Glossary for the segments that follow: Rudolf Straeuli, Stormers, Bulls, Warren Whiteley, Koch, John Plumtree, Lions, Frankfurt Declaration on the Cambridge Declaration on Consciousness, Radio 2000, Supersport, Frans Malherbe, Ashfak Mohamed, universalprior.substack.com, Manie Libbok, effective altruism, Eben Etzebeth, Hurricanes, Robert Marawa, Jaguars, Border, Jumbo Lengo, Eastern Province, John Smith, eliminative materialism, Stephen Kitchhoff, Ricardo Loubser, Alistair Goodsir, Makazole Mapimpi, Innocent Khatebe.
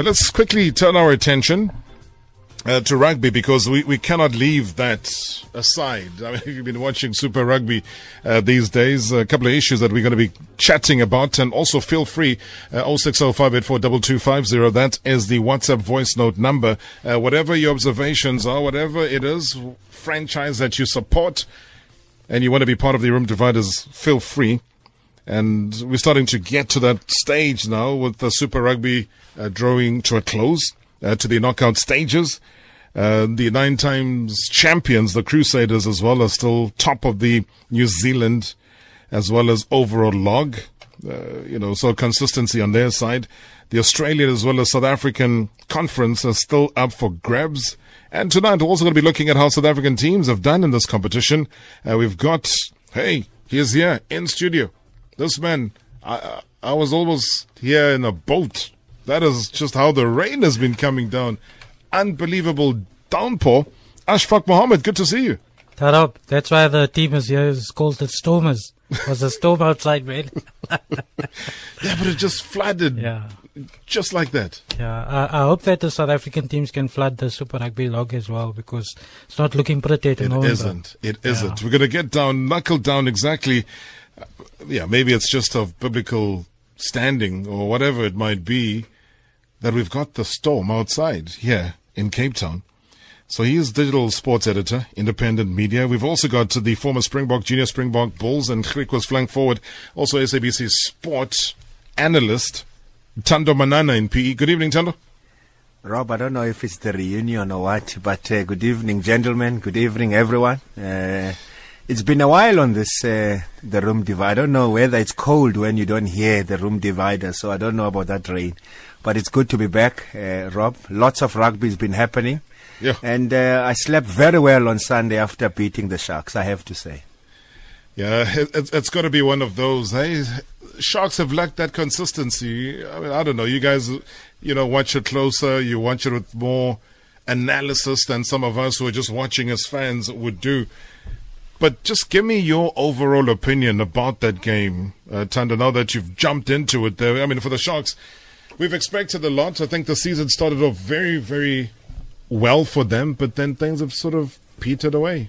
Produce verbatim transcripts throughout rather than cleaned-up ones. But let's quickly turn our attention uh, to rugby, because we, we cannot leave that aside. I mean, you've been watching Super Rugby uh, these days. A couple of issues that we're going to be chatting about. And also feel free, uh, oh six oh five eight four two two five oh. That is the WhatsApp voice note number. Uh, whatever your observations are, whatever it is, franchise that you support and you want to be part of the Room Dividers, feel free. And we're starting to get to that stage now with the Super Rugby uh, drawing to a close, uh, to the knockout stages. Uh, the nine times champions, the Crusaders, as well, are still top of the New Zealand as well as overall log. Uh, you know, so consistency on their side. The Australian as well as South African conference are still up for grabs. And tonight we're also going to be looking at how South African teams have done in this competition. Uh, we've got, hey, he's here in studio. This man, I, I was almost here in a boat. That is just how the rain has been coming down. Unbelievable downpour. Ashfak Mohamed, good to see you. Tarab, that's why the team is here. It's called the Stormers. It was a storm outside, man. Yeah, but it just flooded. Yeah. Just like that. Yeah, I, I hope that the South African teams can flood the Super Rugby log as well, because it's not looking pretty at It November. isn't. It isn't. Yeah. We're going to get down, knuckle down exactly. Yeah, maybe it's just of biblical standing or whatever it might be that we've got the storm outside here in Cape Town. So he is digital sports editor, independent media. We've also got the former Springbok, junior Springbok, Bulls, and Kwagga flank forward, also S A B C sports analyst, Thando Manana in P E. Good evening, Thando. Rob, I don't know if it's the reunion or what, but uh, good evening, gentlemen. Good evening, everyone. Uh, It's been a while on this, uh, the Room Divider. I don't know whether it's cold when you don't hear the Room Divider, so I don't know about that rain. But it's good to be back, uh, Rob. Lots of rugby has been happening. Yeah. And uh, I slept very well on Sunday after beating the Sharks, I have to say. Yeah, it's, it's got to be one of those. Hey, Sharks have lacked that consistency. I mean, I don't know. You guys, you know, watch it closer. You watch it with more analysis than some of us who are just watching as fans would do. But just give me your overall opinion about that game, uh, Thando, now that you've jumped into it there. I mean, for the Sharks, we've expected a lot. I think the season started off very, very well for them, but then things have sort of petered away.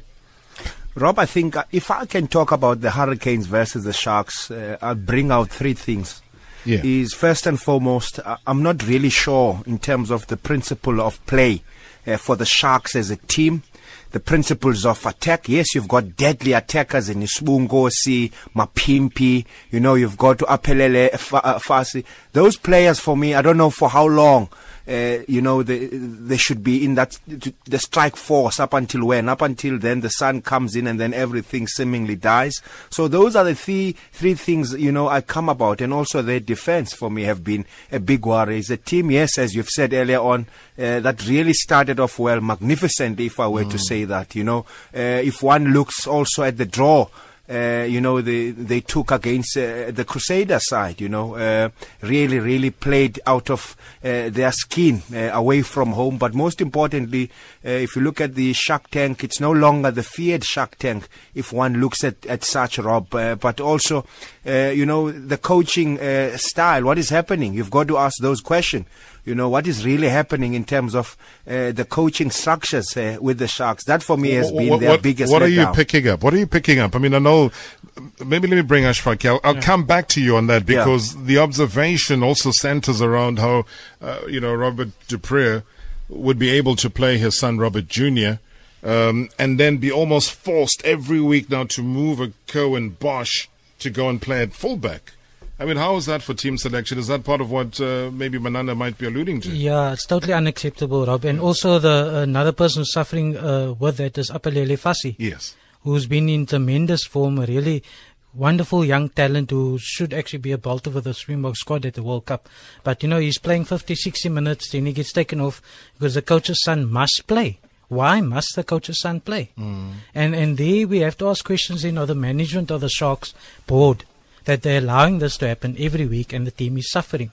Rob, I think if I can talk about the Hurricanes versus the Sharks, uh, I'll bring out three things. Yeah. Is first and foremost, I'm not really sure in terms of the principle of play uh, for the Sharks as a team. The principles of attack. Yes, you've got deadly attackers in Ishmael, Mapimpi. You know, you've got Aphelele Fassi. Those players, for me, I don't know for how long. Uh, you know, they they should be in that the strike force up until when? Up until then, the sun comes in and then everything seemingly dies. So those are the three three things, you know, I come about, and also their defense for me have been a big worry. It's a team, yes, as you've said earlier on, uh, that really started off well, magnificently, if I were mm. to say that. You know, uh, if one looks also at the draw. Uh, you know, they, they took against uh, the Crusader side, you know, uh, really, really played out of uh, their skin uh, away from home. But most importantly, uh, if you look at the Shark Tank, it's no longer the feared Shark Tank if one looks at, at such, Rob. Uh, but also, uh, you know, the coaching uh, style, what is happening? You've got to ask those questions. You know, what is really happening in terms of uh, the coaching structures uh, with the Sharks? That, for me, has what, been what, their what, biggest What are you down. picking up? What are you picking up? I mean, I know, maybe let me bring Ashfak. I'll, I'll yeah. come back to you on that, because yeah. the observation also centers around how, uh, you know, Robert du Preez would be able to play his son, Robert Junior, um, and then be almost forced every week now to move a Curwin Bosch to go and play at fullback. I mean, how is that for team selection? Is that part of what uh, maybe Manana might be alluding to? Yeah, it's totally unacceptable, Rob. And also, the another person suffering uh, with that is Aphelele Fassi. Yes. Who's been in tremendous form, a really wonderful young talent who should actually be a bolt of the Springbok squad at the World Cup. But, you know, he's playing fifty, sixty minutes, then he gets taken off because the coach's son must play. Why must the coach's son play? Mm. And, and there we have to ask questions, you know, the management of the Sharks board, that they're allowing this to happen every week and the team is suffering.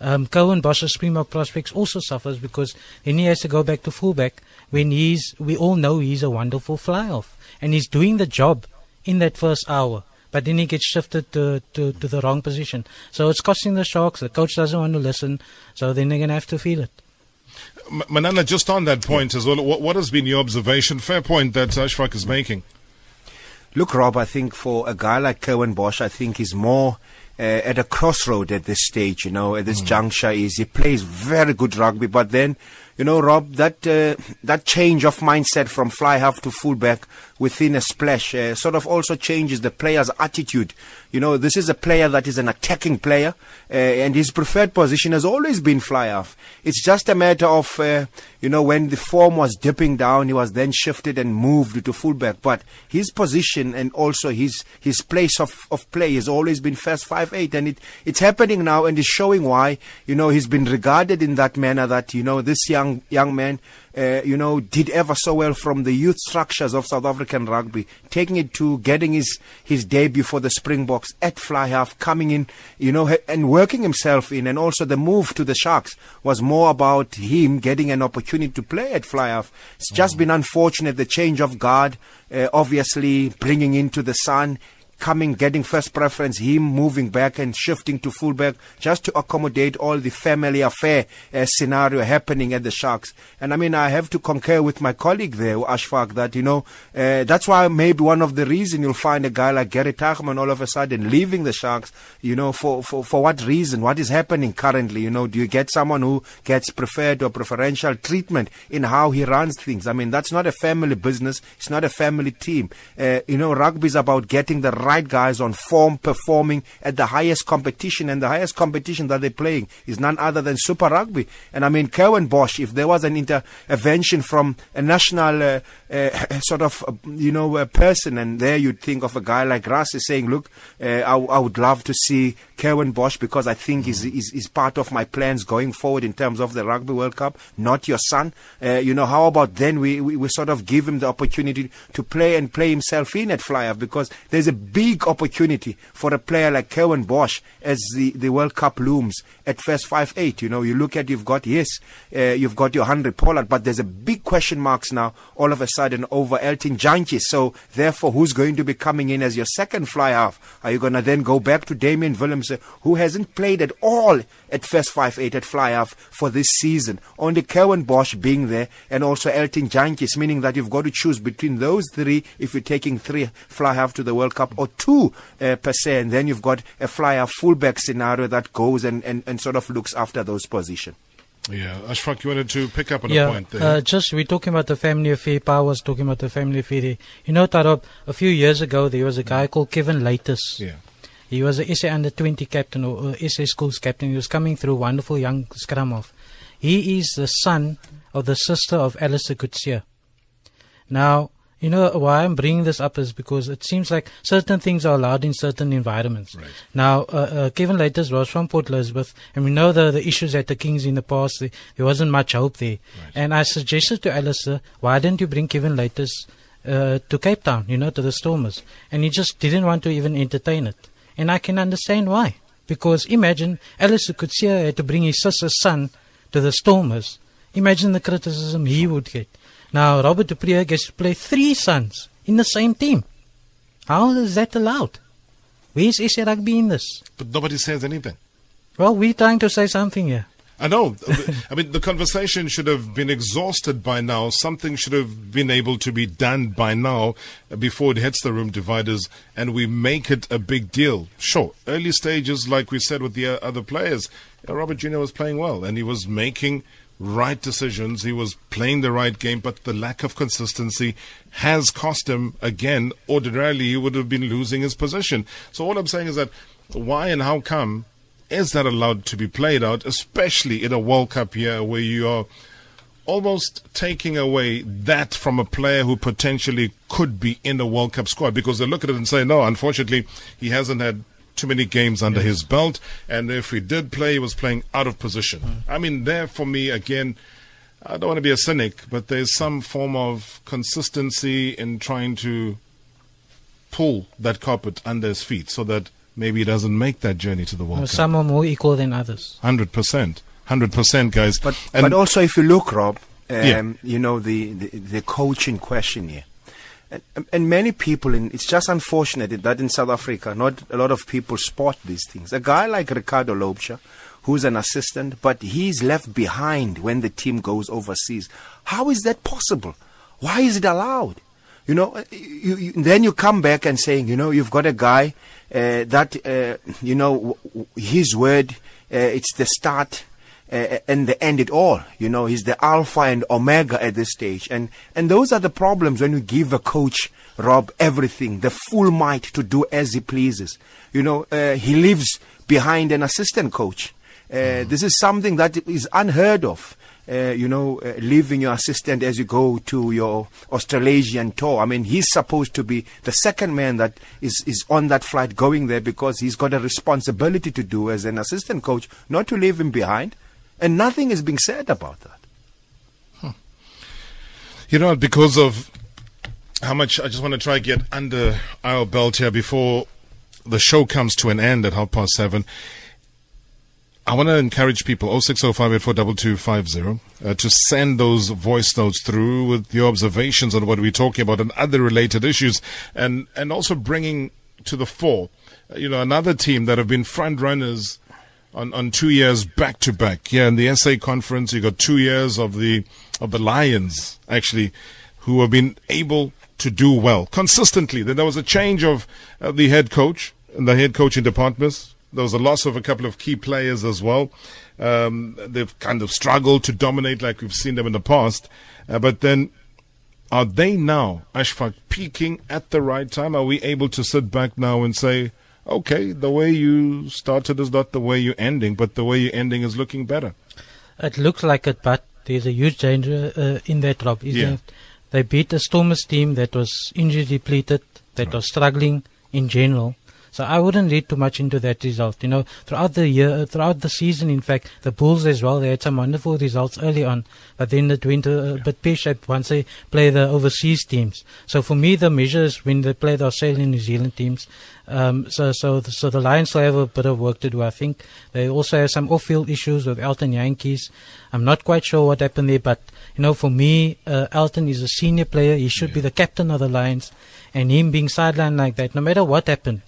Um, Curwin Bosch's Springbok prospects also suffers because then he has to go back to fullback when he's, we all know he's a wonderful fly-off. And he's doing the job in that first hour. but then he gets shifted to, to, to the wrong position. So it's costing the Sharks. The coach doesn't want to listen, so then they're going to have to feel it. Manana, just on that point as well, what, what has been your observation? Fair point that Ashfak is making. Look, Rob, I think for a guy like Curwin Bosch, I think he's more uh, at a crossroad at this stage, you know, at this mm. juncture. Is he plays very good rugby, but then, you know, Rob, that uh, that change of mindset from fly half to fullback within a splash uh, sort of also changes the player's attitude. You know, this is a player that is an attacking player, uh, and his preferred position has always been fly half. It's just a matter of, uh, you know, when the form was dipping down, he was then shifted and moved to fullback. But his position and also his his place of, of play has always been first five eight, and it it's happening now, and it's showing why, you know, he's been regarded in that manner. That, you know, this young. young man, uh, you know, did ever so well from the youth structures of South African rugby, taking it to getting his, his debut for the Springboks at fly half, coming in, you know, and working himself in. And also the move to the Sharks was more about him getting an opportunity to play at fly half. It's just mm-hmm. been unfortunate, the change of guard, uh, obviously bringing into the sun, coming, getting first preference, him moving back and shifting to fullback just to accommodate all the family affair uh, scenario happening at the Sharks. And I mean, I have to concur with my colleague there, Ashfak, that, you know, uh, that's why maybe one of the reasons you'll find a guy like Gary Tagman all of a sudden leaving the Sharks, you know, for, for, for what reason? What is happening currently? You know, do you get someone who gets preferred or preferential treatment in how he runs things? I mean, that's not a family business. It's not a family team. Uh, you know, rugby is about getting the right guys on form, performing at the highest competition, and the highest competition that they're playing is none other than Super Rugby. And I mean, Curwin Bosch, if there was an intervention from a national uh, uh, sort of uh, you know uh, person, and there you'd think of a guy like Russ is saying, look, uh, I, I would love to see Curwin Bosch because I think he's, he's, he's part of my plans going forward in terms of the Rugby World Cup, not your son. Uh, you know, how about then we, we, we sort of give him the opportunity to play and play himself in at fly half, because there's a big opportunity for a player like Curwin Bosch as the, the World Cup looms at first five eight. You know, you look at, you've got, yes, uh, you've got your Henry Pollard, but there's a big question marks now all of a sudden over Elton Jantjies. So, therefore, who's going to be coming in as your second fly half? Are you going to then go back to Damien Willems, who hasn't played at all at first five eight at fly half for this season? Only Curwin Bosch being there and also Elton Jantjies, meaning that you've got to choose between those three if you're taking three fly half to the World Cup, or two uh, per se, and then you've got a flyer fullback scenario that goes and, and, and sort of looks after those positions. Yeah, Ashfak, you wanted to pick up on yeah, a point there. Uh, just, we're talking about the family affair. Pa was talking about the family affair there. You know, Tarab, a few years ago, there was a guy called Kevin Latus. Yeah. He was a S A under twenty captain, or uh, S A schools captain. He was coming through, wonderful young scrum off. He is the son of the sister of Alistair Goodsir. Now, you know why I'm bringing this up is because it seems like certain things are allowed in certain environments. Right. Now, uh, uh, Kevin Latus was from Port Elizabeth, and we know the, the issues at the Kings in the past. The, there wasn't much hope there. Right. And I suggested to Alistair, why didn't you bring Kevin Latus uh, to Cape Town, you know, to the Stormers? And he just didn't want to even entertain it. And I can understand why. Because imagine Alistair Goodsir had to bring his sister's son to the Stormers. Imagine the criticism he would get. Now, Robert du Preez gets to play three sons in the same team. How is that allowed? Where is S A Rugby in this? But nobody says anything. Well, we're trying to say something here. I know. I mean, the conversation should have been exhausted by now. Something should have been able to be done by now before it hits the room dividers and we make it a big deal. Sure, early stages, like we said with the other players, Robert Junior was playing well and he was making right decisions, he was playing the right game, but the lack of consistency has cost him again. Ordinarily, he would have been losing his position. So all I'm saying is that why and how come is that allowed to be played out, especially in a World Cup year where you are almost taking away that from a player who potentially could be in the World Cup squad, because they look at it and say, no, unfortunately, he hasn't had too many games under yes. his belt, and if he did play, he was playing out of position. Mm. I mean, there for me, again, I don't want to be a cynic, but there's some form of consistency in trying to pull that carpet under his feet so that maybe he doesn't make that journey to the World well, Cup. Some are more equal than others. one hundred percent. one hundred percent, guys. But, and but also, if you look, Rob, um, yeah. you know, the, the, the coaching question here. And, and many people, in, it's just unfortunate that in South Africa, not a lot of people spot these things. A guy like Ricardo Loubser, who's an assistant, but he's left behind when the team goes overseas. How is that possible? Why is it allowed? You know, you, you, then you come back and saying, you know, you've got a guy uh, that, uh, you know, w his word, uh, it's the start uh, and the end it all. You know, he's the alpha and omega at this stage. And, and those are the problems when you give a coach, Rob, everything, the full might to do as he pleases. You know, uh, he leaves behind an assistant coach. Uh, mm. This is something that is unheard of. Uh, you know, uh, leaving your assistant as you go to your Australasian tour. I mean, he's supposed to be the second man that is, is on that flight going there, because he's got a responsibility to do as an assistant coach, not to leave him behind. And nothing is being said about that. Huh. You know, because of how much I just want to try to get under our belt here before the show comes to an end at half past seven. I want to encourage people, oh six oh five eight four two two five zero, uh, to send those voice notes through with your observations on what we're talking about and other related issues, and, and also bringing to the fore, uh, you know, another team that have been front runners on, on two years back to back. Yeah, in the S A conference, you got two years of the, of the Lions, actually, who have been able to do well consistently. Then there was a change of uh, the head coach and the head coaching departments. There was a loss of a couple of key players as well. Um, they've kind of struggled to dominate like we've seen them in the past. Uh, but then, are they now, Ashfak, peaking at the right time? Are we able to sit back now and say, okay, the way you started is not the way you're ending, but the way you're ending is looking better? It looks like it, but there's a huge danger uh, in that, Rob, isn't yeah. it? They beat a Stormers team that was injury-depleted, that right. was struggling in general. So I wouldn't read too much into that result. You know, throughout the year, throughout the season, in fact, the Bulls as well, they had some wonderful results early on, but then it went a yeah. bit pear-shaped once they play the overseas teams. So for me, the measure is when they play the Australian, New Zealand teams. Um, so, so, the, so the Lions will have a bit of work to do, I think. They also have some off-field issues with Elton Jantjies. I'm not quite sure what happened there, but, you know, for me, uh, Elton is a senior player. He should yeah. be the captain of the Lions, and him being sidelined like that, no matter what happened,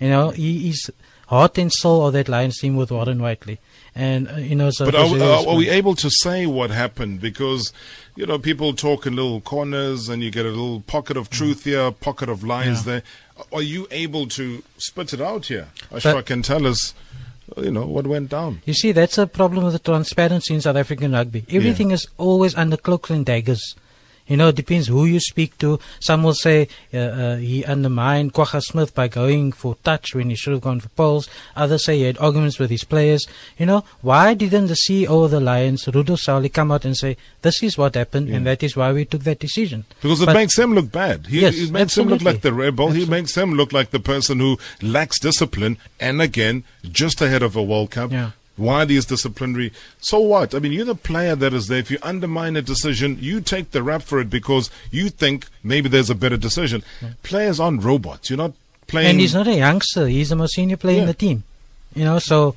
you know, he is heart and soul of that Lions team with Warren Whiteley. And, uh, you know, so. But are, are, are we able to say what happened? Because, you know, people talk in little corners and you get a little pocket of truth mm. here, pocket of lies yeah. there. Are you able to spit it out here? Ashfak can tell us, you know, what went down. You see, that's a problem with the transparency in South African rugby. Everything yeah. is always under cloaks and daggers. You know, it depends who you speak to. Some will say uh, uh, he undermined Kwagga Smith by going for touch when he should have gone for poles. Others say he had arguments with his players. You know, why didn't the C E O of the Lions, Rudolf Straeuli, come out and say, this is what happened yeah. and that is why we took that decision? Because it but, makes him look bad. He, yes, he makes absolutely. him look like the rebel. Absolutely. He makes him look like the person who lacks discipline. And again, just ahead of a World Cup. Yeah. Why these disciplinary? So what? I mean, you're the player that is there. If you undermine a decision, you take the rap for it because you think maybe there's a better decision. Yeah. Players aren't robots. You're not playing. And he's not a youngster. He's the most senior player yeah. in the team. You know, so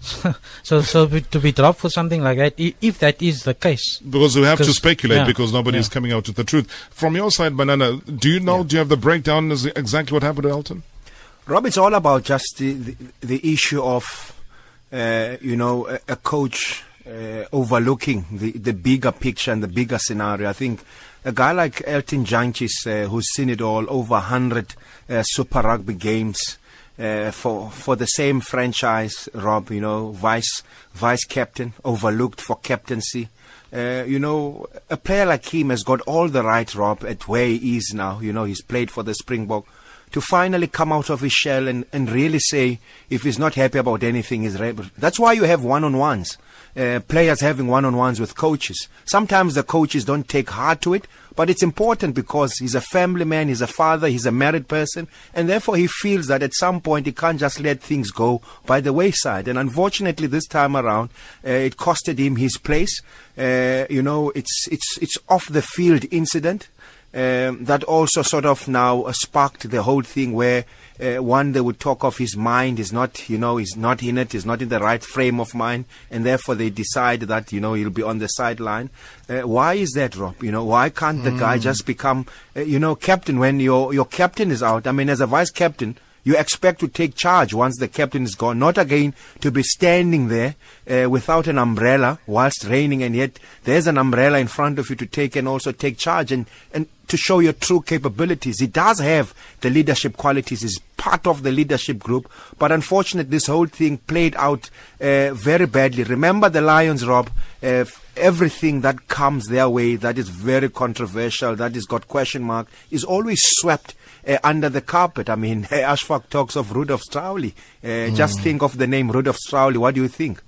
so so, so be, to be dropped for something like that, if that is the case. Because we have to speculate yeah. because nobody yeah. is coming out with the truth. From your side, Manana, do you know? Yeah. Do you have the breakdown as exactly what happened to Elton? Rob, it's all about just the the, the issue of. Uh, you know, a, a coach uh, overlooking the, the bigger picture and the bigger scenario. I think a guy like Elton Jantjies, uh, who's seen it all, over one hundred uh, Super Rugby games uh, for for the same franchise, Rob, you know, vice, vice captain, overlooked for captaincy. Uh, you know, a player like him has got all the right, Rob, at where he is now. You know, he's played for the Springbok. To finally come out of his shell and, and really say if he's not happy about anything, he's rebel. That's why you have one-on-ones, uh, players having one-on-ones with coaches. Sometimes the coaches don't take heart to it, but it's important because he's a family man, he's a father, he's a married person, and therefore he feels that at some point he can't just let things go by the wayside. And unfortunately, this time around, uh, it costed him his place. Uh, you know, it's it's it's off the field incident. um, that also sort of now uh, sparked the whole thing where uh, one, they would talk of his mind is not, you know, is not in it, is not in the right frame of mind, and therefore they decide that, you know, he'll be on the sideline. Uh, why is that, Rob? You know, why can't the mm. guy just become, uh, you know, captain when your your captain is out? I mean, as a vice captain, you expect to take charge once the captain is gone, not again to be standing there uh, without an umbrella whilst raining, and yet there's an umbrella in front of you to take and also take charge and, and to show your true capabilities. He does have the leadership qualities. He's part of the leadership group. But unfortunately, this whole thing played out uh, very badly. Remember the Lions, Rob, uh, everything that comes their way that is very controversial, that has got question mark, is always swept Uh, under the carpet. I mean, Ashfak talks of Rudolf Straeuli. Uh, mm. Just think of the name Rudolf Straeuli. What do you think?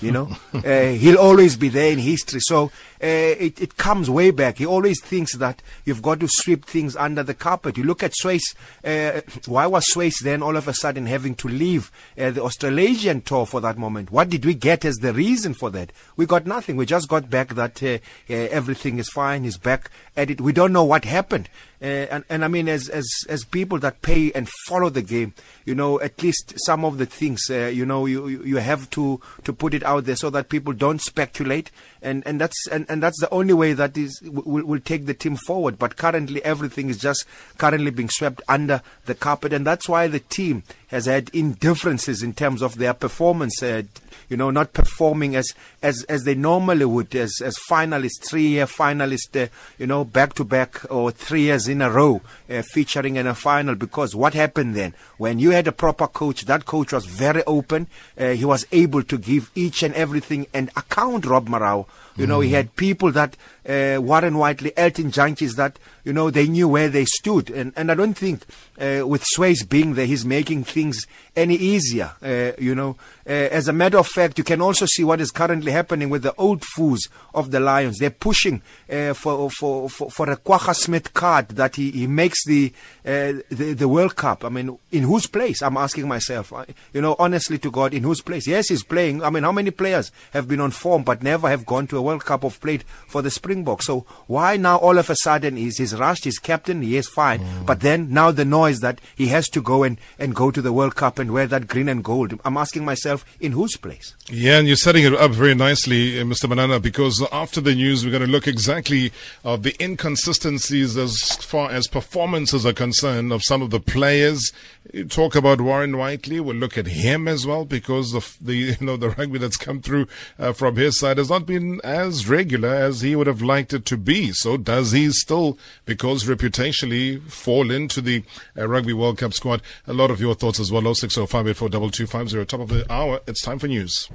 You know, uh, he'll always be there in history. So uh, it, it comes way back. He always thinks that you've got to sweep things under the carpet. You look at Swayze. Uh, why was Swayze then all of a sudden having to leave uh, the Australasian tour for that moment? What did we get as the reason for that? We got nothing. We just got back that uh, uh, everything is fine. He's back at it. We don't know what happened. Uh, and, and I mean, as, as, as people that pay and follow the game, you know, at least some of the things, uh, you know, you, you have to, to put it out there so that people don't speculate. And, and that's, and, and that's the only way that is, will, will take the team forward. But currently everything is just currently being swept under the carpet. And that's why the team has had indifferences in terms of their performance, uh, you know, not performing as, as, as they normally would as, as finalists, three year finalists, uh, you know, back to back or three years in a row uh, featuring in a final. Because what happened then when you had a proper coach, that coach was very open, uh, he was able to give each and everything and account, Rob Marau. You mm-hmm. know, he had people that uh, Warren Whiteley, Elton Jantjies, that, you know, they knew where they stood. And, and I don't think uh, with Swayze being there, he's making things any easier, uh, you know. Uh, as a matter of fact, you can also see what is currently happening with the old fools of the Lions. They're pushing uh, for, for, for, for a Kwagga Smith card that he, he makes the, uh, the the World Cup. I mean, in whose place? I'm asking myself. I, you know, honestly to God, in whose place? Yes, he's playing. I mean, how many players have been on form but never have gone to a World Cup or played for the Springboks? So why now all of a sudden he's, he's rushed, he's captain, he is fine. Mm. But then now the noise that he has to go and, and go to the World Cup and wear that green and gold. I'm asking myself, in whose place? Yeah, and you're setting it up very nicely, Mister Manana, because after the news, we're going to look exactly of the inconsistencies as far as performances are concerned of some of the players. You talk about Warren Whiteley. We'll look at him as well, because of the, you know, the rugby that's come through uh, from his side has not been as regular as he would have liked it to be. So does he still, because reputationally, fall into the uh, Rugby World Cup squad? A lot of your thoughts as well. oh six oh five eight four two two five oh. Top of the hour. It's time for news.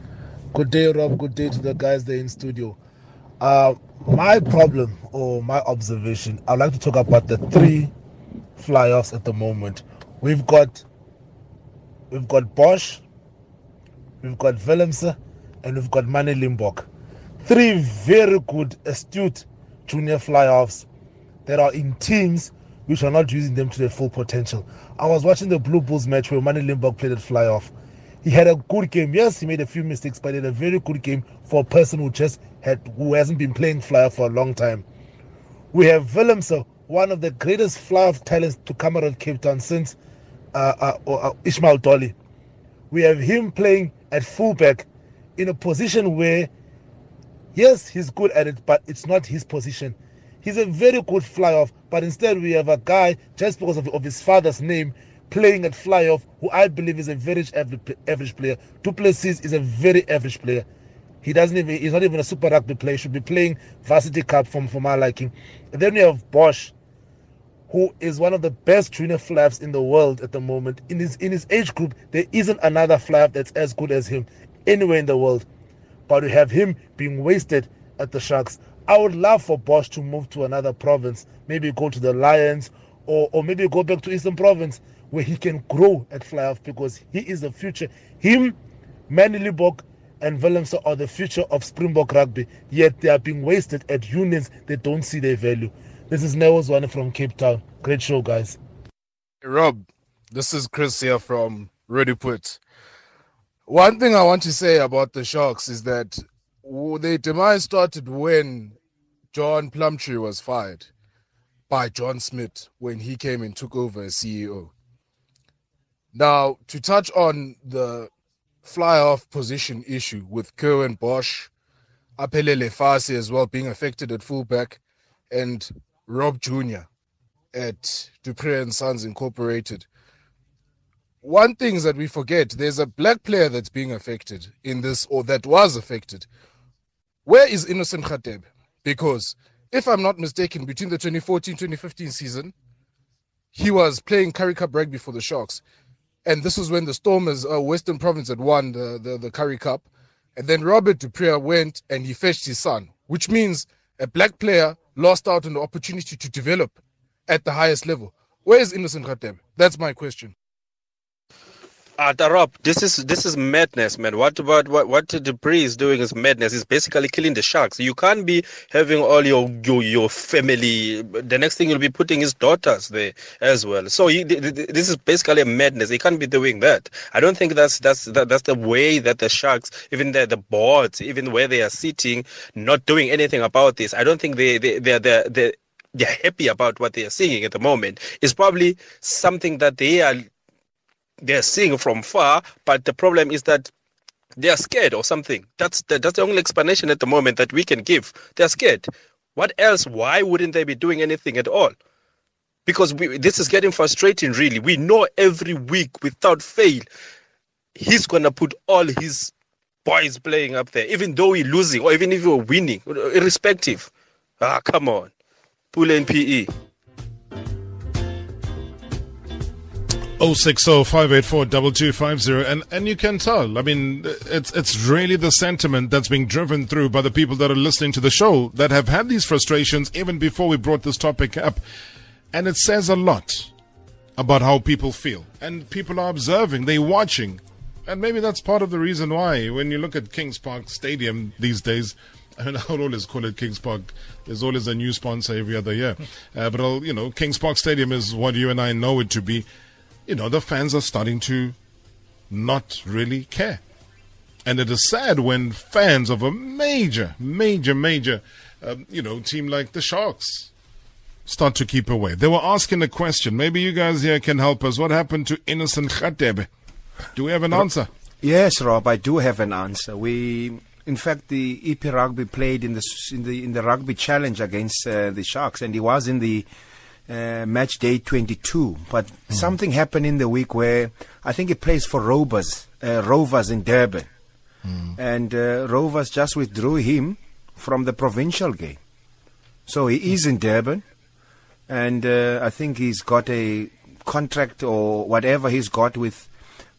Good day, Rob. Good day to the guys there in studio. Uh, my problem or my observation, I'd like to talk about the three fly-offs at the moment. We've got we've got Bosch, we've got Willemse, and we've got Manie Libbok. Three very good, astute junior fly-offs that are in teams which are not using them to their full potential. I was watching the Blue Bulls match where Manie Libbok played at fly-off. He had a good game. Yes, he made a few mistakes, but he had a very good game for a person who just had who hasn't been playing fly-off for a long time. We have Willemse, one of the greatest fly-off talents to come out of Cape Town since Uh, uh, or, uh, Ishmael Dolly. We have him playing at fullback in a position where, yes, he's good at it, but it's not his position. He's a very good fly-off, but instead we have a guy, just because of, of his father's name, playing at fly-off, who I believe is a very average, average player. Du Plessis is a very average player. He doesn't even, he's not even a Super Rugby player. He should be playing varsity cup from, for my liking. And then we have Bosch, who is one of the best junior fly-offs in the world at the moment. In his in his age group, there isn't another fly-off that's as good as him anywhere in the world. But we have him being wasted at the Sharks. I would love for Bosch to move to another province, maybe go to the Lions, or, or maybe go back to Eastern Province, where he can grow at fly-off, because he is the future. Him, Manie Libbok, and Willemse are the future of Springbok rugby, yet they are being wasted at unions that don't see their value. This is Neo Zwane from Cape Town. Great show, guys. Hey, Rob, this is Chris here from Ready Put. One thing I want to say about the Sharks is that their demise started when John Plumtree was fired. by John Smith when he came and took over as C E O. Now, to touch on the fly-off position issue with Curwin Bosch, Aphelele Fassi as well being affected at fullback, and Rob Junior at Du Preez and Sons Incorporated. One thing that we forget, there's a black player that's being affected in this, or that was affected. Where is Innocent Khatebe? Because if I'm not mistaken, between the twenty fourteen twenty fifteen season, he was playing Curry Cup rugby for the Sharks. And this was when the Stormers, uh, Western Province, had won the, the, the Curry Cup. And then Robert du Preez went and he fetched his son, which means a black player lost out on the opportunity to develop at the highest level. Where is Innocent Khatebe? That's my question. Ah, Rob, this is this is madness, man. What about what what Du Preez is doing is madness. It's basically killing the Sharks. You can't be having all your your, your family. The next thing you'll be putting his daughters there as well. So he, this is basically a madness. He can't be doing that. I don't think that's that's that, that's the way that the Sharks, even the the boards, even where they are sitting, not doing anything about this. I don't think they they they they. they they're happy about what they are seeing at the moment. It's probably something that they are they're seeing from far, but the problem is that they are scared or something. That's the, that's the only explanation at the moment that we can give. They're scared. What else? Why wouldn't they be doing anything at all? Because we, this is getting frustrating, really. We know every week without fail, he's going to put all his boys playing up there, even though we're losing or even if we're winning, irrespective. Ah, come on. Pule and P E. oh six oh, five eight four, two two five zero, and and you can tell. I mean, it's it's really the sentiment that's being driven through by the people that are listening to the show that have had these frustrations even before we brought this topic up, and it says a lot about how people feel. And people are observing, they're watching, and maybe that's part of the reason why when you look at Kings Park Stadium these days. I mean, I'll always call it Kings Park. There's always a new sponsor every other year, uh, but I'll, you know, Kings Park Stadium is what you and I know it to be. You know, the fans are starting to not really care. And it is sad when fans of a major, major, major, um, you know, team like the Sharks start to keep away. They were asking a question. Maybe you guys here can help us. What happened to Innocent Khatebe? Do we have an answer? Yes, Rob, I do have an answer. We, in fact, the E P Rugby played in the in the, in the Rugby Challenge against uh, the Sharks, and he was in the Uh, match day twenty-two, but mm. something happened in the week where I think he plays for Rovers, uh, Rovers in Durban, mm. and uh, Rovers just withdrew him from the provincial game. So he mm. is in Durban, and uh, I think he's got a contract or whatever he's got with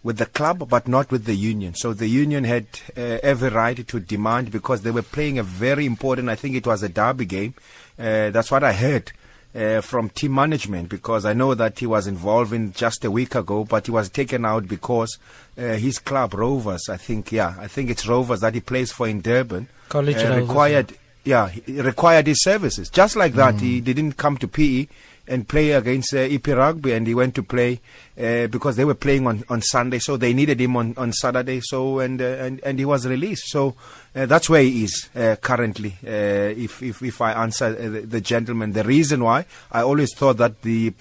with the club, but not with the union. So the union had uh, every right to demand, because they were playing a very important, I think it was a derby game. Uh, that's what I heard. Uh, from team management, because I know that he was involved in just a week ago, but he was taken out because uh, his club, Rovers, I think, yeah, I think it's Rovers that he plays for in Durban, uh, required, yeah, he required his services. Just like that, mm. he didn't come to P E and play against uh, E P Rugby, and he went to play uh, because they were playing on, on Sunday, so they needed him on, on Saturday, so and, uh, and and he was released. So Uh, that's where he is uh, currently, uh, if, if if I answer uh, the, the gentleman. The reason why, I always thought that the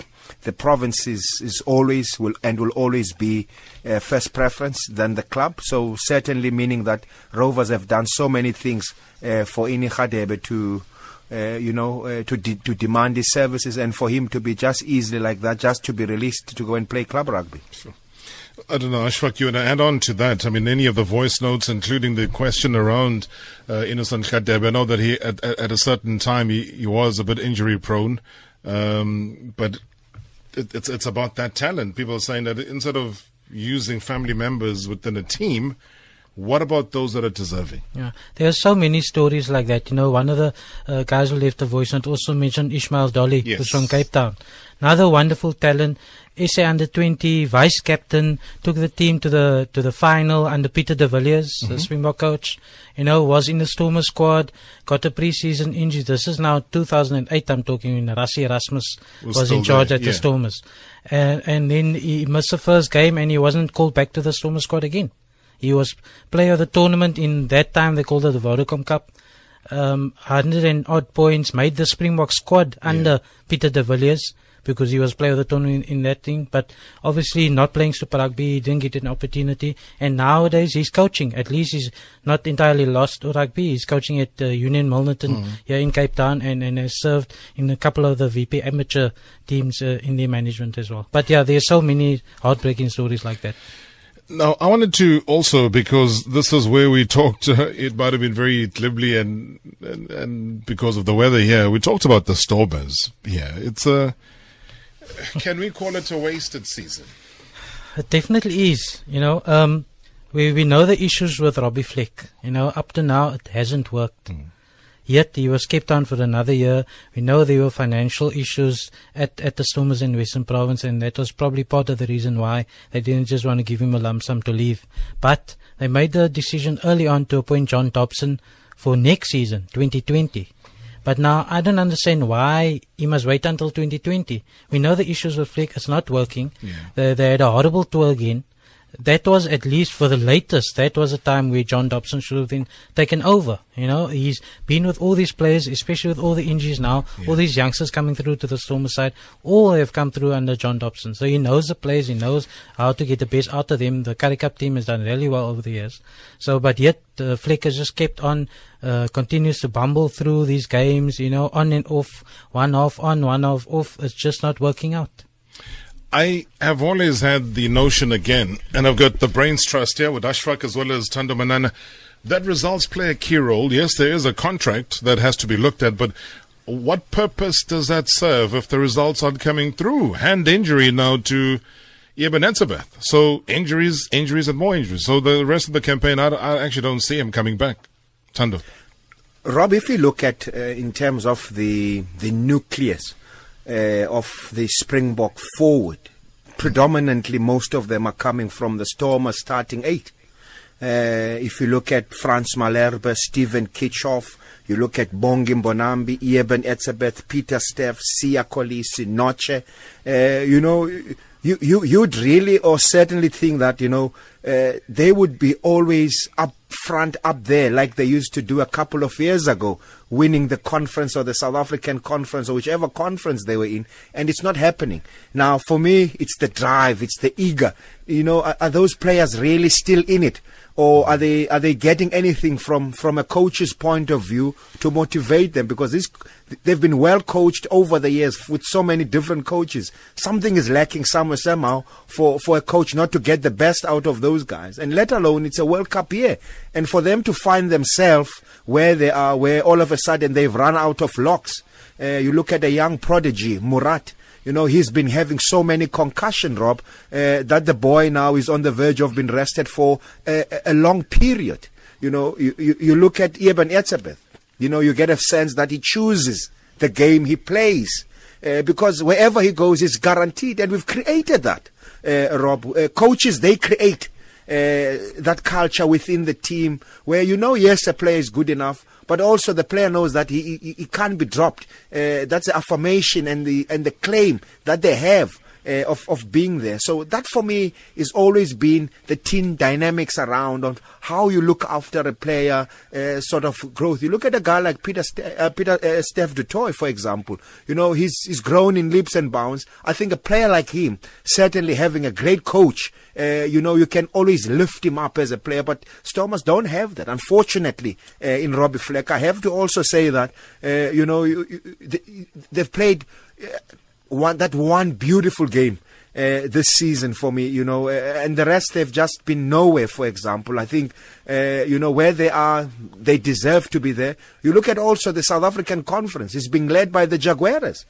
the province is, is always will and will always be uh, first preference than the club. So certainly meaning that Rovers have done so many things uh, for Inni Khatebe to, uh, you know, uh, to, de- to demand his services, and for him to be just easily like that, just to be released to go and play club rugby. Sure. I don't know, Ashfak, you want to add on to that? I mean, any of the voice notes, including the question around uh, Innocent Khatebe. I know that he, at, at a certain time, he, he was a bit injury-prone, um, but it, it's it's about that talent. People are saying that instead of using family members within a team, what about those that are deserving? Yeah, there are so many stories like that. You know, one of the uh, guys who left the voice note also mentioned Ishmael Dolly, yes, who's from Cape Town. Another wonderful talent. S A under twenty vice captain, took the team to the to the final under Peter de Villiers, mm-hmm. the Springbok coach. You know, was in the Stormer squad, got a pre-season injury. This is now two thousand eight. I'm talking when Rassie Erasmus was, was in charge there. at yeah. the Stormers, and, and then he missed the first game, and he wasn't called back to the Stormer squad again. He was player of the tournament in that time. They called it the Vodacom Cup. um, one hundred odd points, made the Springbok squad under yeah. Peter de Villiers, because he was player of the tournament in, in that thing. But obviously not playing Super Rugby, he didn't get an opportunity. And nowadays he's coaching. At least he's not entirely lost to rugby. He's coaching at uh, Union Milnerton mm. here in Cape Town, and, and has served in a couple of the V P amateur teams uh, in their management as well. But yeah, there's so many heartbreaking stories like that. Now, I wanted to also, because this is where we talked, uh, it might have been very glibly and, and, and because of the weather here, we talked about the Stormers here. It's a... Uh, can we call it a wasted season? It definitely is. You know, um, we we know the issues with Robbie Fleck. You know, up to now it hasn't worked. Mm. Yet he was kept on for another year. We know there were financial issues at, at the Stormers in Western Province, and that was probably part of the reason why they didn't just want to give him a lump sum to leave. But they made the decision early on to appoint John Dobson for next season, twenty twenty. But now I don't understand why he must wait until twenty twenty. We know the issues with Fleck. It's not working. Yeah. They, they had a horrible tour again. That was, at least for the latest, that was a time where John Dobson should have been taken over. You know, he's been with all these players, especially with all the injuries now, yeah. all these youngsters coming through to the Stormers side, all have come through under John Dobson. So he knows the players, he knows how to get the best out of them. The Curry Cup team has done really well over the years. So, but yet, uh, Fleck has just kept on, uh, continues to bumble through these games, you know, on and off, one off, on, one off, off. It's just not working out. I have always had the notion again, and I've got the brains trust here with Ashfak as well as Thando Manana, that results play a key role. Yes, there is a contract that has to be looked at, but what purpose does that serve if the results aren't coming through? Hand injury now to Eben Etzebeth. So injuries, injuries and more injuries. So the rest of the campaign, I, I actually don't see him coming back. Thando. Rob, if you look at, uh, in terms of the the nucleus, Uh, of the Springbok forward, predominantly most of them are coming from the Stormers starting eight. Uh, if you look at Frans Malherbe, Stephen Kitchhoff, you look at Bongi Mbonambi, Eben Etzebeth, Peter Steff, Sia Kolisi, Noche, uh, you know, you, you, you'd really or certainly think that, you know, uh, they would be always up front, up there, like they used to do a couple of years ago, winning the conference or the South African conference or whichever conference they were in, and it's not happening. Now, for me, it's the drive, it's the eager. You know, are, are those players really still in it? Or are they are they getting anything from, from a coach's point of view to motivate them? Because this, they've been well coached over the years with so many different coaches. Something is lacking somewhere somehow for, for a coach not to get the best out of those guys. And let alone, it's a World Cup year. And for them to find themselves where they are, where all of a sudden they've run out of locks. Uh, you look at a young prodigy, Murat. You know, he's been having so many concussion, Rob, uh, that the boy now is on the verge of being rested for a, a long period. You know, you, you, you look at Eben Etzebeth. You know, you get a sense that he chooses the game he plays. Uh, because wherever he goes, it's guaranteed. And we've created that, uh, Rob. Uh, coaches, they create uh, that culture within the team where, you know, yes, a player is good enough, but also the player knows that he he, he can't be dropped. Uh, that's the affirmation and the and the claim that they have uh, of of being there. So that for me is always been the team dynamics around on how you look after a player uh, sort of growth. You look at a guy like Peter St- uh, Peter uh, Steph Dutoy, for example. You know, he's he's grown in leaps and bounds. I think a player like him, certainly having a great coach, uh, you know, you can always lift him up as a player. But Stormers don't have that, unfortunately, uh, in Robbie Fleck. I have to also say that, uh, you know, you, you, they've played one, that one beautiful game uh, this season for me, you know, and the rest they've just been nowhere, for example. I think, uh, you know, where they are, they deserve to be there. You look at also the South African Conference. It's being led by the Jaguars.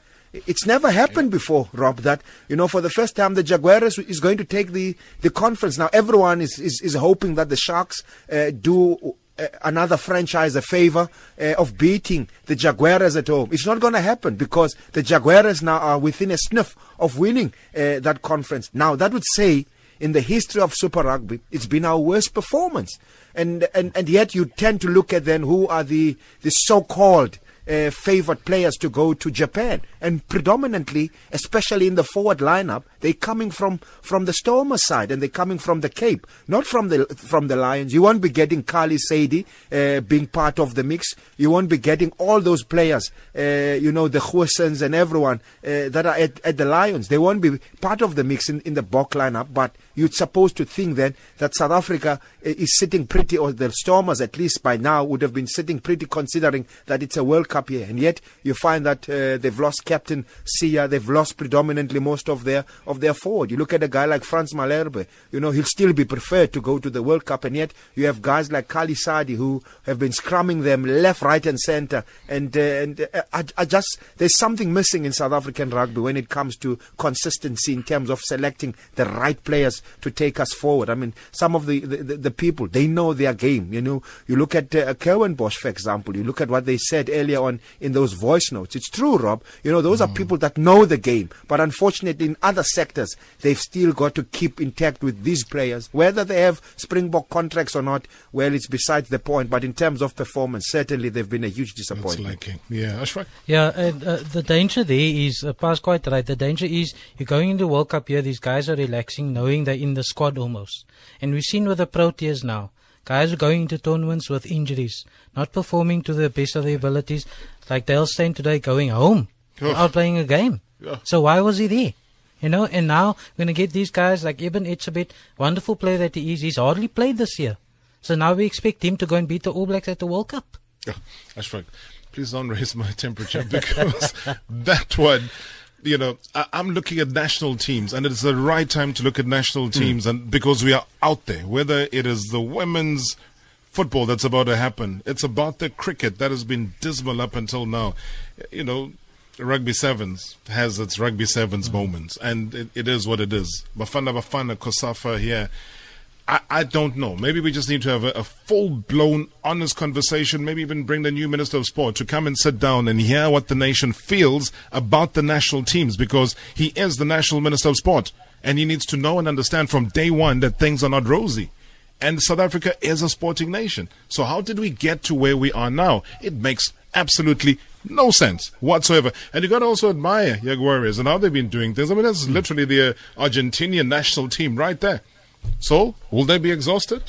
It's never happened before, Rob, that, you know, for the first time, the Jaguars is going to take the, the conference. Now, everyone is, is, is hoping that the Sharks uh, do another franchise a favor uh, of beating the Jaguars at home. It's not going to happen because the Jaguars now are within a sniff of winning uh, that conference. Now, that would say in the history of Super Rugby, it's been our worst performance. And, and, and yet you tend to look at then who are the, the so-called uh, favoured players to go to Japan, and predominantly, especially in the forward lineup, they're coming from, from the Stormers side, and they're coming from the Cape, not from the from the Lions. You won't be getting Kali Saidi uh, being part of the mix. You won't be getting all those players, uh, you know, the Khwessens and everyone uh, that are at, at the Lions. They won't be part of the mix in, in the Bok lineup, but you're supposed to think then that South Africa is sitting pretty, or the Stormers at least by now would have been sitting pretty, considering that it's a World Cup year. And yet you find that uh, they've lost Captain Siya, they've lost predominantly most of their of their forward. You look at a guy like Frans Malherbe, you know, he'll still be preferred to go to the World Cup, and yet you have guys like Kali Sadi who have been scrumming them left, right and centre, and uh, and uh, I, I just, there's something missing in South African rugby when it comes to consistency in terms of selecting the right players to take us forward. I mean, some of the, the, the people, they know their game. You know, you look at uh, Curwin Bosch, for example, you look at what they said earlier on in those voice notes. It's true, Rob. You know, those mm. are people that know the game. But unfortunately, in other sectors, they've still got to keep intact with these players. Whether they have Springbok contracts or not, well, it's besides the point. But in terms of performance, certainly they've been a huge disappointment. That's yeah, Ashfak. Yeah, and, uh, the danger there is, uh, Pa's quite right, the danger is you're going into World Cup here, these guys are relaxing, knowing they're in the squad almost. And we've seen with the Proteas now, guys are going into tournaments with injuries, not performing to the best of their abilities. Like Dale Steyn today, going home, without playing a game. Yeah. So why was he there? You know, and now we're going to get these guys like Eben Etzebeth, wonderful player that he is. He's hardly played this year. So now we expect him to go and beat the All Blacks at the World Cup. Yeah, Ashfak, please don't raise my temperature, because that one... You know, I'm looking at national teams, and it's the right time to look at national teams, mm. and because we are out there, whether it is the women's football that's about to happen, it's about the cricket that has been dismal up until now. You know, rugby sevens has its rugby sevens mm. moments, and it, it is what it is. Bafana Bafana, Kosafa here. I, I don't know. Maybe we just need to have a, a full-blown, honest conversation, maybe even bring the new Minister of Sport to come and sit down and hear what the nation feels about the national teams, because he is the National Minister of Sport, and he needs to know and understand from day one that things are not rosy. And South Africa is a sporting nation. So how did we get to where we are now? It makes absolutely no sense whatsoever. And you got to also admire Jaguars and how they've been doing things. I mean, that's literally the uh, Argentinian national team right there. So, will they be exhausted?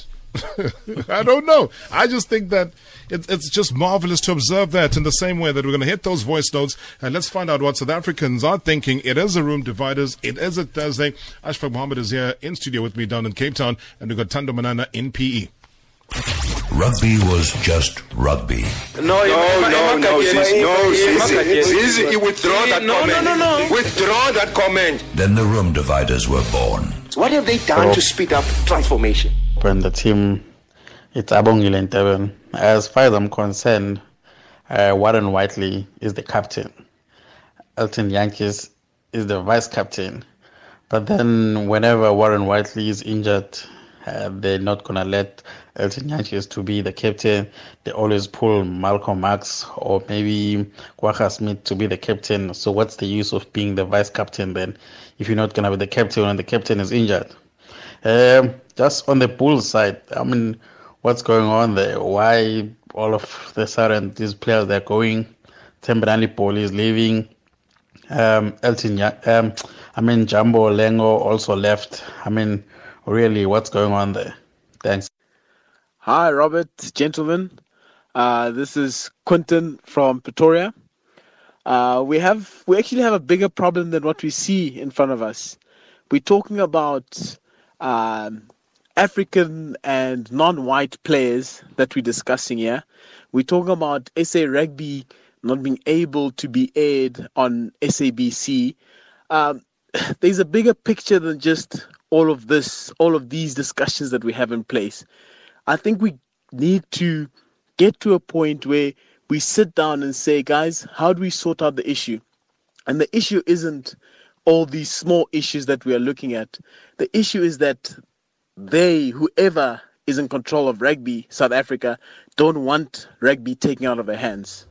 I don't know. I just think that it, it's just marvelous to observe that, in the same way that we're going to hit those voice notes, and let's find out what South Africans are thinking. It is a room dividers. It is a Thursday. Ashfak Mohamed is here in studio with me down in Cape Town, and we've got Thando Manana in P E. Rugby was just rugby. No, no, no, no, sis, no, sis, you withdraw that no, comment. No, no, no, withdraw that comment. Then the room dividers were born. What have they done so, to speed up transformation? When the team, it's Abongile and Durban. As far as I'm concerned, uh, Warren Whiteley is the captain. Elton Jantjies is the vice captain. But then whenever Warren Whiteley is injured, uh, they're not going to let Elton Jantjies to be the captain. They always pull Malcolm Marx or maybe Kwagga Smith to be the captain. So what's the use of being the vice captain then, if you're not going to be the captain and the captain is injured? Um, just on the Bulls side, I mean, what's going on there? Why all of the sudden these players are going? Tembrani Poli is leaving. Um, Elton, um, I mean, Jumbo Lengo also left. I mean, really, what's going on there? Thanks. Hi, Robert, gentlemen. Uh, this is Quinton from Pretoria. Uh, we have we actually have a bigger problem than what we see in front of us. We're talking about um, African and non-white players that we're discussing here. We're talking about S A Rugby not being able to be aired on S A B C. Um, there's a bigger picture than just all of this, all of these discussions that we have in place. I think we need to get to a point where we sit down and say, guys, how do we sort out the issue? And the issue isn't all these small issues that we are looking at. The issue is that they, whoever is in control of rugby, South Africa, don't want rugby taken out of their hands.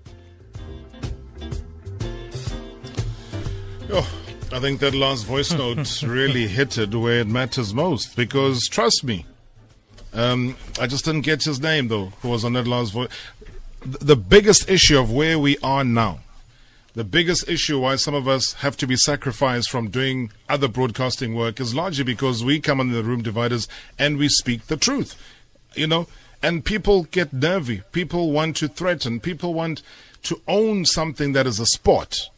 Oh, I think that last voice note really hit it where it matters most, because trust me, Um, I just didn't get his name, though, who was on that last voice. the biggest issue of where we are now, the biggest issue why some of us have to be sacrificed from doing other broadcasting work is largely because we come under the room dividers and we speak the truth, you know, and people get nervy. People want to threaten. People want to own something that is a sport.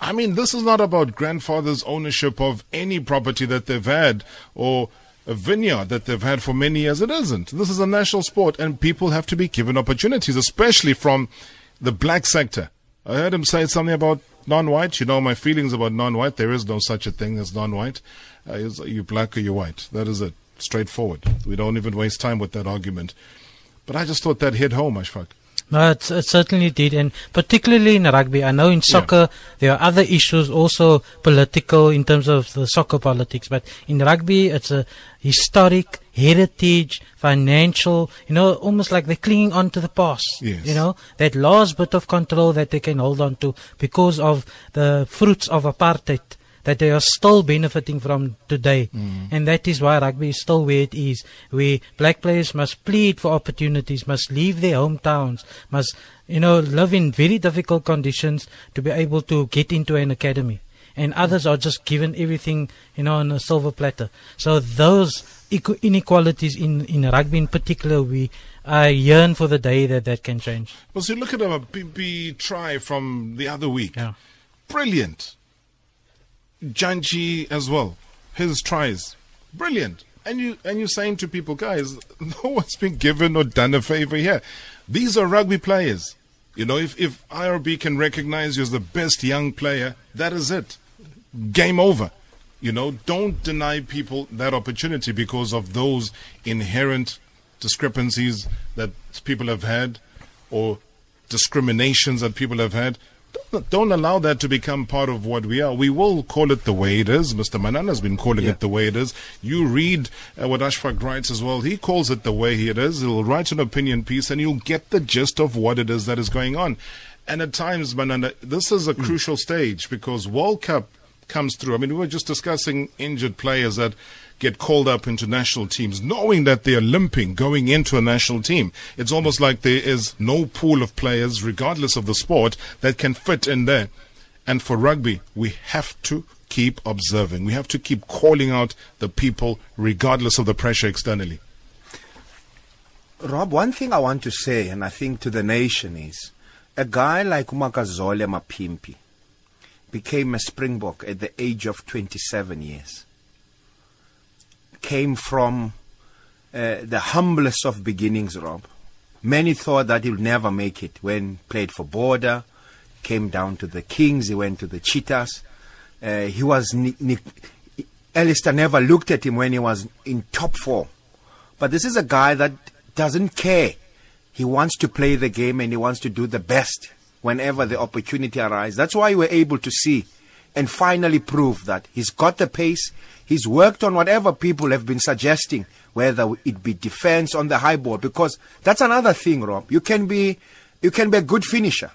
I mean, this is not about grandfather's ownership of any property that they've had or a vineyard that they've had for many years. It isn't. This is a national sport, and people have to be given opportunities, especially from the black sector. I heard him say something about non-white. You know my feelings about non-white. There is no such a thing as non-white. Uh, you're black or you're white. That is it. Straightforward. We don't even waste time with that argument. But I just thought that hit home, Ashfak. No, it, it certainly did, and particularly in rugby. I know in soccer yeah. there are other issues, also political in terms of the soccer politics. But in rugby, it's a historic, heritage, financial, you know, almost like they're clinging on to the past, yes. you know, that last bit of control that they can hold on to because of the fruits of apartheid that they are still benefiting from today. Mm. And that is why rugby is still where it is, where black players must plead for opportunities, must leave their hometowns, must, you know, live in very difficult conditions to be able to get into an academy. And others are just given everything, you know, on a silver platter. So those inequalities in, in rugby in particular, we I yearn for the day that that can change. Well, so look at a P P try from the other week. Yeah. Brilliant. Jantjies as well, his tries, brilliant. And you and you're saying to people, guys, no one's been given or done a favor here. These are rugby players, you know. If if I R B can recognize you as the best young player, that is it. Game over, you know. Don't deny people that opportunity because of those inherent discrepancies that people have had, or discriminations that people have had. Don't allow that to become part of what we are. We will call it the way it is. Mister Manana has been calling yeah. it the way it is. You read uh, what Ashfak writes as well. He calls it the way it is. He'll write an opinion piece and you'll get the gist of what it is that is going on. And at times, Manana, this is a mm. crucial stage because World Cup comes through. I mean, we were just discussing injured players that get called up into national teams, knowing that they are limping going into a national team. It's almost like there is no pool of players, regardless of the sport, that can fit in there. And for rugby, we have to keep observing. We have to keep calling out the people, regardless of the pressure externally. Rob, one thing I want to say, and I think to the nation, is a guy like Makazole Mapimpi became a Springbok at the age of twenty-seven years. Came from uh, the humblest of beginnings, Rob. Many thought that he would never make it. When played for Border, came down to the Kings, he went to the Cheetahs. Uh, he was ni- ni- Alistair never looked at him when he was in top four. But this is a guy that doesn't care. He wants to play the game and he wants to do the best whenever the opportunity arises. That's why we're able to see and finally prove that he's got the pace. He's worked on whatever people have been suggesting, whether it be defense on the high ball, because that's another thing, Rob. You can be, you can be a good finisher,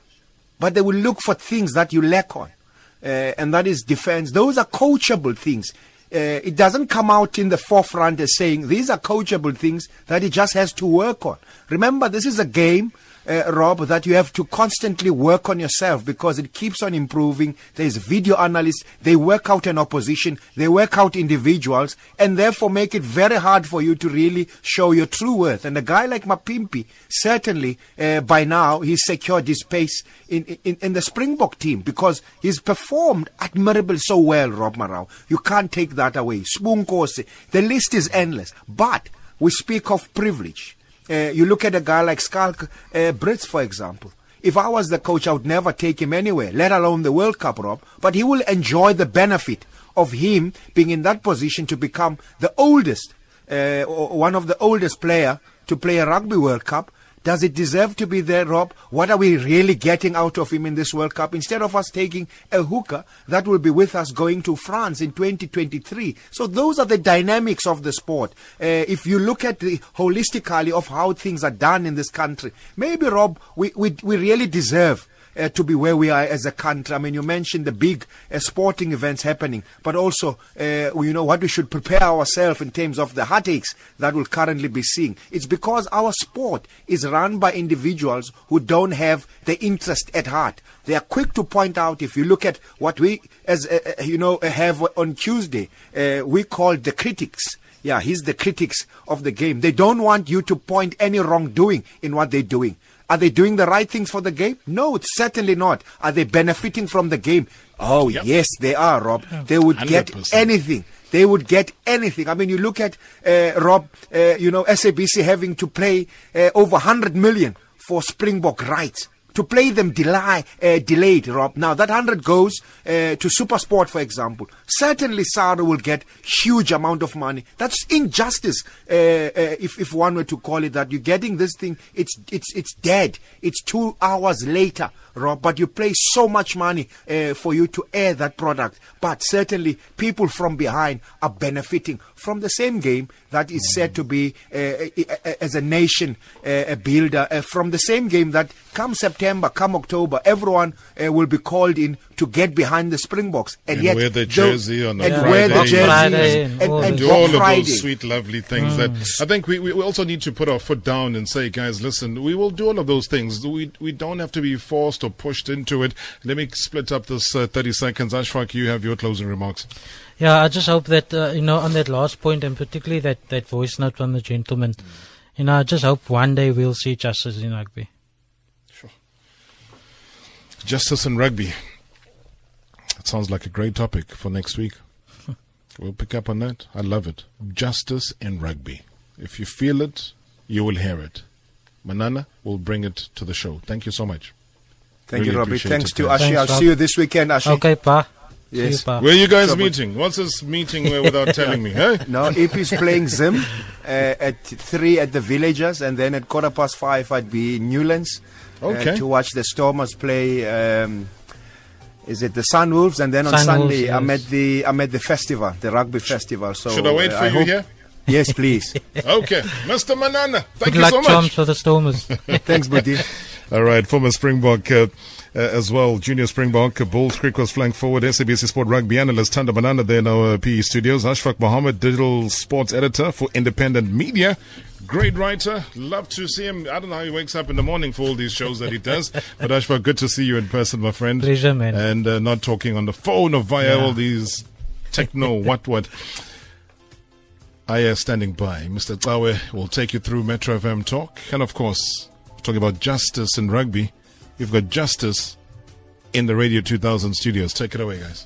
but they will look for things that you lack on, uh, and that is defense. Those are coachable things. Uh, it doesn't come out in the forefront as saying these are coachable things that he just has to work on. Remember, this is a game, Uh, Rob, that you have to constantly work on yourself because it keeps on improving. There's video analysts. They work out an opposition. They work out individuals and therefore make it very hard for you to really show your true worth. And a guy like Mapimpi, certainly uh, by now, he's secured his pace in, in, in the Springbok team because he's performed admirably so well, Rob Marau. You can't take that away. Spooncourse, the list is endless. But we speak of privilege. Uh, you look at a guy like Skalk uh, Brits, for example. If I was the coach, I would never take him anywhere, let alone the World Cup, Rob. But he will enjoy the benefit of him being in that position to become the oldest, uh, or one of the oldest player to play a Rugby World Cup. Does it deserve to be there, Rob? What are we really getting out of him in this World Cup? Instead of us taking a hooker that will be with us going to France in twenty twenty-three. So those are the dynamics of the sport. Uh, if you look at the holistically of how things are done in this country, maybe, Rob, we, we, we really deserve uh, to be where we are as a country. I mean, you mentioned the big uh, sporting events happening, but also, uh, you know, what we should prepare ourselves in terms of the heartaches that we'll currently be seeing. It's because our sport is run by individuals who don't have the interest at heart. They are quick to point out, if you look at what we, as uh, you know, have on Tuesday, uh, we called the critics. Yeah, he's the critics of the game. They don't want you to point any wrongdoing in what they're doing. Are they doing the right things for the game? No, it's certainly not. Are they benefiting from the game? Oh, yep. Yes, they are, Rob. Yeah, they would one hundred percent get anything. They would get anything. I mean, you look at, uh, Rob, uh, you know, S A B C having to pay uh, over one hundred million for Springbok rights. To play them delay, uh, delayed, Rob. Now, that one hundred goes uh, to SuperSport, for example. Certainly, S A R will get huge amount of money. That's injustice, uh, uh, if, if one were to call it that. You're getting this thing, it's, it's, it's dead. It's two hours later, Rob, but you pay so much money uh, for you to air that product. But certainly, people from behind are benefiting from the same game that is said to be, uh, as a nation, uh, a builder, uh, from the same game that come September, come October, everyone uh, will be called in to get behind the Springboks and, and yet wear the jersey on and Friday, wear the jersey Friday, and, and, and do all of those sweet, lovely things. Mm. That I think we, we also need to put our foot down and say, guys, listen, we will do all of those things. We we don't have to be forced or pushed into it. Let me split up this uh, thirty seconds. Ashfak, you have your closing remarks. Yeah, I just hope that uh, you know, on that last point, and particularly that that voice note from the gentleman. Mm. You know, I just hope one day we'll see justice in rugby. Justice and rugby. That sounds like a great topic for next week. We'll pick up on that. I love it. Justice and rugby. If you feel it, you will hear it. Manana will bring it to the show. Thank you so much. Thank really you, Robbie. Thanks to Ashi. Thanks, I'll Rob. See you this weekend, Ashi. Okay, pa. Yes. Where are you guys Trouble. meeting? What's this meeting without telling me? Hey? No, if he's playing Zim uh, at three at the Villagers, and then at quarter past five I'd be Newlands. Okay. Uh, to watch the Stormers play, um, is it the Sunwolves? And then on Sun Sunday, Wolves, I'm yes. at the I'm at the festival, the rugby festival. So should I wait uh, for I you here? Yes, please. Okay, Mister Manana, thank Good you luck, so much. Tom, for the Stormers. Thanks, buddy. All right, former Springbok. Uh, Uh, as well, Junior Springbok, Bulls, Creek was flank forward, S A B C Sport Rugby analyst, Thando Manana there in our uh, P E studios, Ashfak Mohamed, digital sports editor for independent media, great writer, love to see him. I don't know how he wakes up in the morning for all these shows that he does, but Ashfak, good to see you in person, my friend. Pleasure, man. And uh, not talking on the phone or via yeah. all these techno what what. I am uh, standing by. Mister Tsawe will take you through Metro F M Talk, and of course, talking about justice in rugby. You've got justice in the Radio two thousand studios. Take it away, guys.